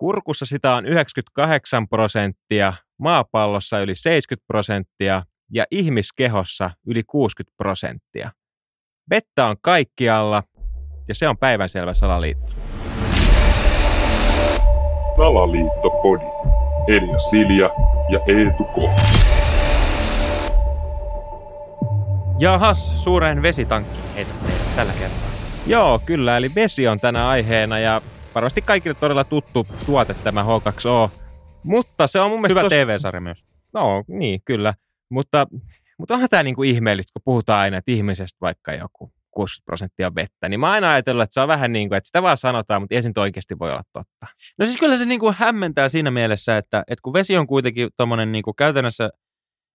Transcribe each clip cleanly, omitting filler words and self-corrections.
Kurkussa sitä on 98%, maapallossa yli 70% ja ihmiskehossa yli 60%. Vettä on kaikkialla ja se on päivänselvä salaliitto. Salaliittopodi. Elia Silja ja Eetu K. Jahas, suureen vesitankki heitä tällä kertaa. Joo, kyllä, eli vesi on tänä aiheena ja varmasti kaikille todella tuttu tuote tämä H2O. Mutta se on mun mielestä... Hyvä TV-sarja myös. No niin, kyllä. Mutta onhan tämä niinku ihmeellistä, kun puhutaan aina, että ihmisestä vaikka joku 60% on vettä. Niin mä aina ajatellut, että se on vähän niin kuin, että sitä vaan sanotaan, mutta ei se nyt oikeasti voi olla totta. No siis kyllä se niinku hämmentää siinä mielessä, että kun vesi on kuitenkin tommonen niinku käytännössä...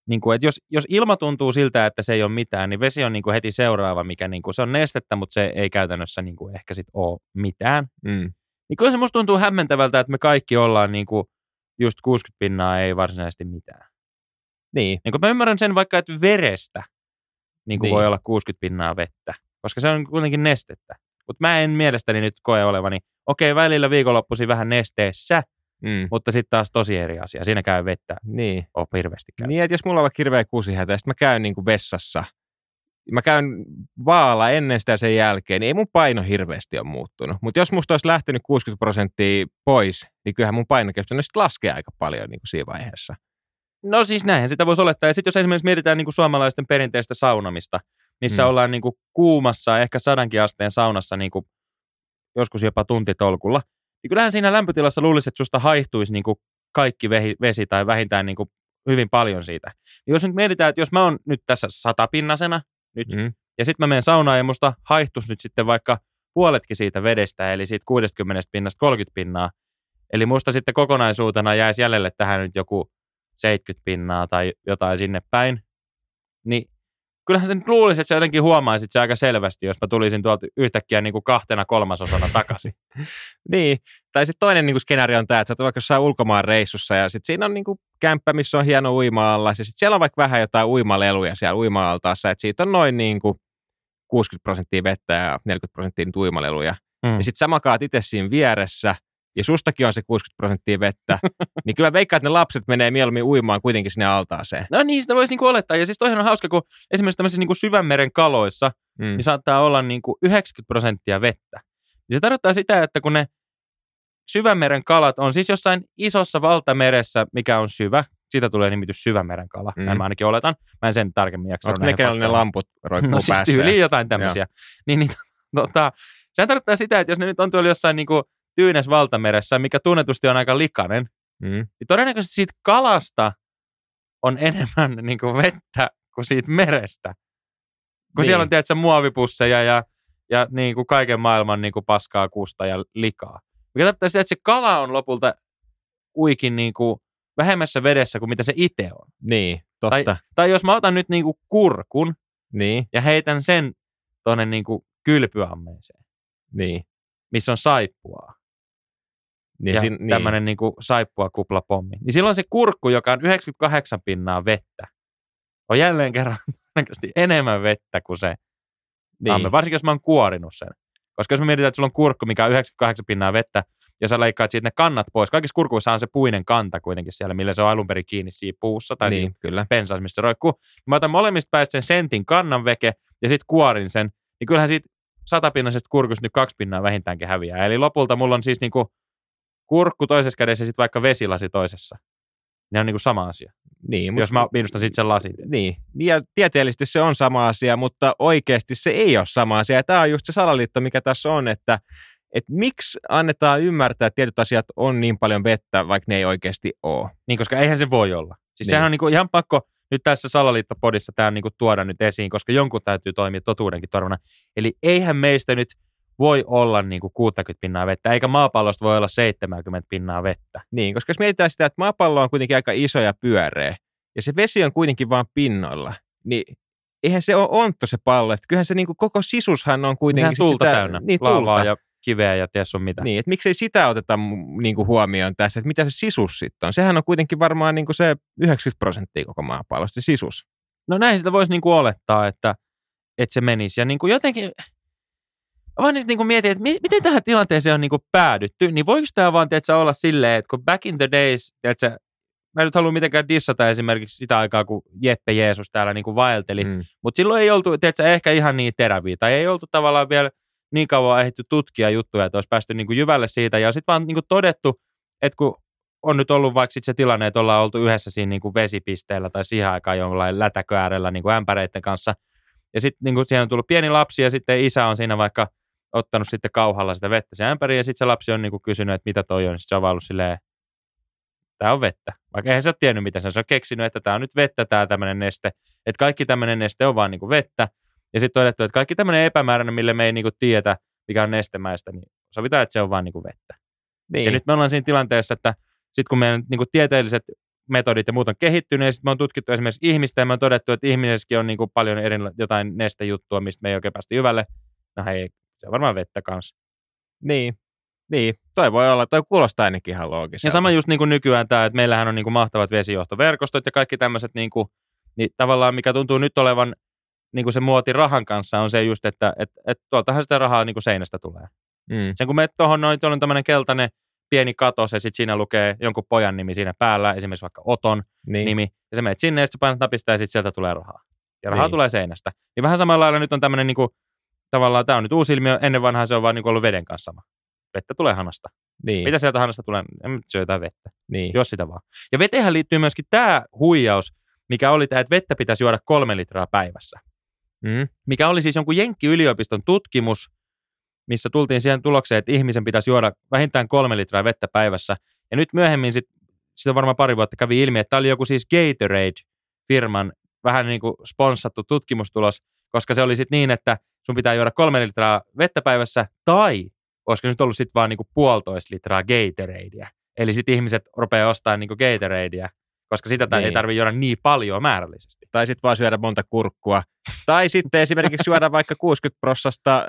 Niin kuin, että jos ilma tuntuu siltä, että se ei ole mitään, niin vesi on niin kuin heti seuraava, mikä niin kuin, se on nestettä, mutta se ei käytännössä niin kuin ehkä sit ole mitään. Mm. Niin kyllä se musta tuntuu hämmentävältä, että me kaikki ollaan niin kuin, just 60% ei varsinaisesti mitään. Niin kuin mä ymmärrän sen vaikka, että verestä niin kuin voi olla 60% vettä, koska se on kuitenkin nestettä. Mutta mä en mielestäni nyt koe olevani, okei, välillä viikonloppuisin vähän nesteessä. Mm. Mutta sitten taas tosi eri asia. Siinä käy vettä. Niin. Oh, hirveästi käy. Niin, että jos mulla on vaikka hirveä kusihätä, ja sitten mä käyn niinku vessassa. Mä käyn vaalla ennen sitä ja sen jälkeen, niin ei mun paino hirveästi ole muuttunut. Mutta jos musta olisi lähtenyt 60% pois, niin kyllähän mun painokäyttö sitten laskee aika paljon niinku siinä vaiheessa. No siis näinhän sitä voisi olettaa. Ja sitten jos esimerkiksi mietitään niinku suomalaisten perinteistä saunamista, missä ollaan niinku kuumassa, ehkä 100 asteen saunassa niinku joskus jopa tuntitolkulla, niin kyllähän siinä lämpötilassa luulisi, että susta haihtuisi niin kuin kaikki vesi tai vähintään niin kuin hyvin paljon siitä. Ja jos nyt mietitään, että jos mä oon nyt tässä 100-pinnasena nyt, ja sitten mä menen saunaan ja musta haihtuisi nyt sitten vaikka puoletkin siitä vedestä, eli siitä 60% 30%. Eli musta sitten kokonaisuutena jäisi jäljelle tähän nyt joku 70% tai jotain sinne päin. Niin kyllähän sen luulisi, että sä jotenkin huomaisit se aika selvästi, jos mä tulisin tuolta yhtäkkiä niin kuin 2/3 takaisin. Niin, tai sitten toinen niin kuin skenaario on tämä, että sä oot vaikka jossain ulkomaan reissussa ja sitten siinä on niin kuin kämppä, missä on hieno uima-allas ja sitten siellä on vaikka vähän jotain uimaleluja siellä uima-altaassa, että siitä on noin niin kuin 60% vettä ja 40% uimaleluja. Ja sitten sä makaat itse siinä vieressä ja sustakin on se 60% vettä, niin kyllä veikkaa, että ne lapset menee mieluummin uimaan kuitenkin sinne altaaseen. No niin, sitä voisi niinku olettaa. Ja siis toihan on hauska, kun esimerkiksi tämmöisissä niinku syvänmeren kaloissa niin saattaa olla niinku 90% vettä. Ja se tarkoittaa sitä, että kun ne syvänmeren kalat on siis jossain isossa valtameressä, mikä on syvä, siitä tulee nimitys syvämeren kala, näin mä ainakin oletan. Mä en sen tarkemmin jaksa. Onko nekään ne lamput roikkuu päässä? No siis tyyliin jotain tämmöisiä. Niin, sehän tarkoittaa sitä, että jos ne nyt on tuolla jossain niinku Tyynes valtameressä, mikä tunnetusti on aika likainen, niin todennäköisesti siitä kalasta on enemmän niin kuin vettä kuin siitä merestä. Kun siellä on tietysti muovipusseja ja niin kuin kaiken maailman niin kuin paskaa, kusta ja likaa. Mikä tarkoittaa sitä, että se kala on lopulta uikin niin kuin vähemmässä vedessä kuin mitä se itse on. Niin, totta. Tai jos mä otan nyt niin kuin kurkun ja heitän sen tuonne niin kuin kylpyammeeseen, missä on saippuaa. Niin, ja tämmöinen niin kuin saippuakuplapommi. Niin silloin se kurkku, joka on 98% vettä, on jälleen kerran enemmän vettä kuin se amme. Varsinkin, jos mä oon kuorinut sen. Koska jos me mietitään, että sulla on kurkku, mikä on 98% vettä, ja sä leikkaat siitä ne kannat pois. Kaikissa kurkuissa on se puinen kanta kuitenkin siellä, millä se on alun perin kiinni siinä puussa tai siinä pensaassa, missä se roikkuu. Mä otan molemmista päistä sen sentin kannan veke, ja sitten kuorin sen. Niin kyllähän siitä 100-pinnasesta kurkusta nyt 2% vähintäänkin häviää. Eli lopulta mulla on siis niinku kurkku toisessa kädessä ja sitten vaikka vesilasi toisessa. Ne on niinku sama asia. Niin, jos mä miinustan sitten sen lasin. Niin, ja tieteellisesti se on sama asia, mutta oikeasti se ei ole sama asia. Ja tämä on just se salaliitto, mikä tässä on, että miksi annetaan ymmärtää, että tietyt asiat on niin paljon vettä, vaikka ne ei oikeasti ole. Niin, koska eihän se voi olla. Siis sehän on niinku ihan pakko... Nyt tässä salaliittopodissa tämä niinku tuoda nyt esiin, koska jonkun täytyy toimia totuudenkin torvana. Eli eihän meistä nyt voi olla niinku 60% vettä, eikä maapallosta voi olla 70% vettä. Niin, koska jos mietitään sitä, että maapallo on kuitenkin aika iso ja pyöreä, ja se vesi on kuitenkin vain pinnoilla, niin eihän se ole ontto se pallo. Että kyllähän se niinku koko sisushan on kuitenkin... Sehän tulta sitä, täynnä, niin, laavaa ja kiveä ja ties on mitä. Niin, että miksei sitä oteta niinku huomioon tässä, että mitä se sisus sitten on. Sehän on kuitenkin varmaan niinku se 90% koko maapallosta, se sisus. No näin sitä voisi niinku olettaa, että se menisi. Ja niinku jotenkin, vaan nyt niin mietin, että miten tähän tilanteeseen on niin päädytty, niin voiko tämä vaan olla silleen, että kun back in the days, tiedätkö, mä en nyt halua mitenkään dissata esimerkiksi sitä aikaa, kun Jeppe Jeesus täällä niin vaelteli, mutta silloin ei oltu tiedätkö, ehkä ihan niin teräviä, tai ei oltu tavallaan vielä niin kauan ehditty tutkia juttuja, että olisi päästy niin jyvälle siitä, ja sitten vaan niin todettu, että kun on nyt ollut vaikka se tilanne, että ollaan oltu yhdessä siinä niin vesipisteellä tai siihen aikaan jonkinlainen lätäkö äärellä niin ämpäreiden kanssa, ja sitten niin siihen on tullut pieni lapsi, ja sitten isä on siinä vaikka ottanut sitten kauhalla sitä vettä sen ämpäriin, ja sitten se lapsi on niin kysynyt, että mitä toi on, ja sitten se on ollut silleen, tämä on vettä. Vaikka eihän se ole tiennyt, mitä se on keksinyt, että tämä on nyt vettä, tämä tämmöinen neste. Että kaikki tämmöinen neste on vaan niin vettä. Ja sitten todettu, että kaikki tämmöinen epämääräinen, millä me ei niin tiedetä, mikä on nestemäistä, niin sovitaan, että se on vaan niin vettä. Niin. Ja nyt me ollaan siinä tilanteessa, että sitten kun meidän niin tieteelliset metodit ja muut on kehittynyt, ja sitten me on tutkittu esimerkiksi ihmistä, ja me on todettu, että ihmisessäkin on niin paljon eri jotain nestejuttua, mistä me ei oikein päästä jyvälle. No hei, se on varmaan vettä kanssa. Niin, toi voi olla, toi kuulostaa ainakin ihan loogiselta. Ja sama just niin kuin nykyään tämä, että meillähän on niin kuin mahtavat vesijohtoverkostot ja kaikki tämmöiset, niin tavallaan mikä tuntuu nyt olevan niin kuin se muoti rahan kanssa on se just, että tuoltahan sitä rahaa niin kuin seinästä tulee. Sen kun menet tuohon noin, tuolla on tämmöinen keltainen pieni katos ja sitten siinä lukee jonkun pojan nimi siinä päällä, esimerkiksi vaikka Oton nimi, ja sä menet sinne ja sitten painat napista ja sitten sieltä tulee rahaa. Ja rahaa tulee seinästä. Niin vähän samalla lailla nyt on tämmöinen niin kuin, tavallaan tämä on nyt uusi ilmiö, ennen vanhaa se on vaan niin kuin ollut veden kanssa sama. Vettä tulee hanasta. Niin. Mitä sieltä hanasta tulee? Se on jotain vettä. Niin. Jos sitä vaan. Ja veteenhän liittyy myöskin tämä huijaus, mikä oli tämä, että vettä pitäisi juoda 3 litraa päivässä. Mikä oli siis jonkun Jenkki-yliopiston tutkimus, missä tultiin siihen tulokseen, että ihmisen pitäisi juoda vähintään 3 litraa vettä päivässä. Ja nyt myöhemmin, sitä varmaan pari vuotta kävi ilmi, että tämä oli joku siis Gatorade-firman vähän niin kuin sponssattu tutkimustulos, koska se oli sitten niin, että sun pitää juoda 3 litraa vettä päivässä tai olisiko nyt ollut sitten vaan niinku 1,5 litraa Gatoradea. Eli sitten ihmiset rupeaa ostamaan niinku Gatoradea, koska sitä ei tarvitse juoda niin paljon määrällisesti. Tai sitten vaan syödä monta kurkkua. Tai sitten esimerkiksi syödä vaikka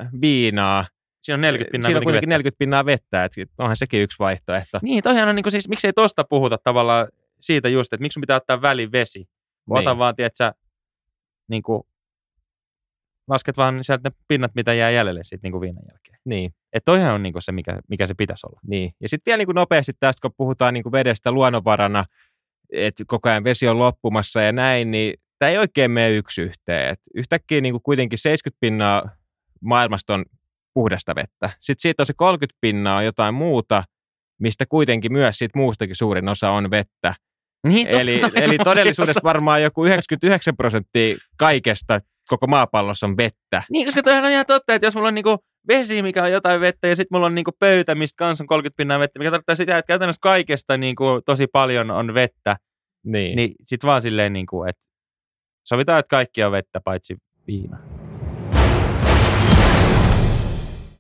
60% viinaa. Siinä on 40% Siinä on kuitenkin vettä. 40% vettä, että onhan sekin yksi vaihtoehto. Niin, toihan on niinku siis, miksei tosta puhuta tavallaan siitä just, että miksi sun pitää ottaa välivesi. Ota vaan, tietsä, niinku lasket vaan sieltä ne pinnat, mitä jää jäljelle siitä niinku viinan jälkeen. Niin. Että toihan on niinku se, mikä se pitäisi olla. Niin. Ja sitten vielä niinku nopeasti tästä, kun puhutaan niinku vedestä luonnonvarana, että koko ajan vesi on loppumassa ja näin, niin tämä ei oikein mene yksi yhteen. Et yhtäkkiä niinku kuitenkin 70% maailmasta on puhdasta vettä. Sitten siitä on se 30% on jotain muuta, mistä kuitenkin myös siitä muustakin suurin osa on vettä. Niin, eli todellisuudessa varmaan joku 99% kaikesta koko maapallossa on vettä. Niin, koska toihan on ihan totta, että jos mulla on niinku vesi, mikä on jotain vettä, ja sitten mulla on niinku pöytä, mistä kanssa on 30% vettä, mikä tarkoittaa sitä, että käytännössä kaikesta niinku tosi paljon on vettä. Niin. Niin sit vaan silleen, niinku, että sovitaan, että kaikki on vettä, paitsi viina.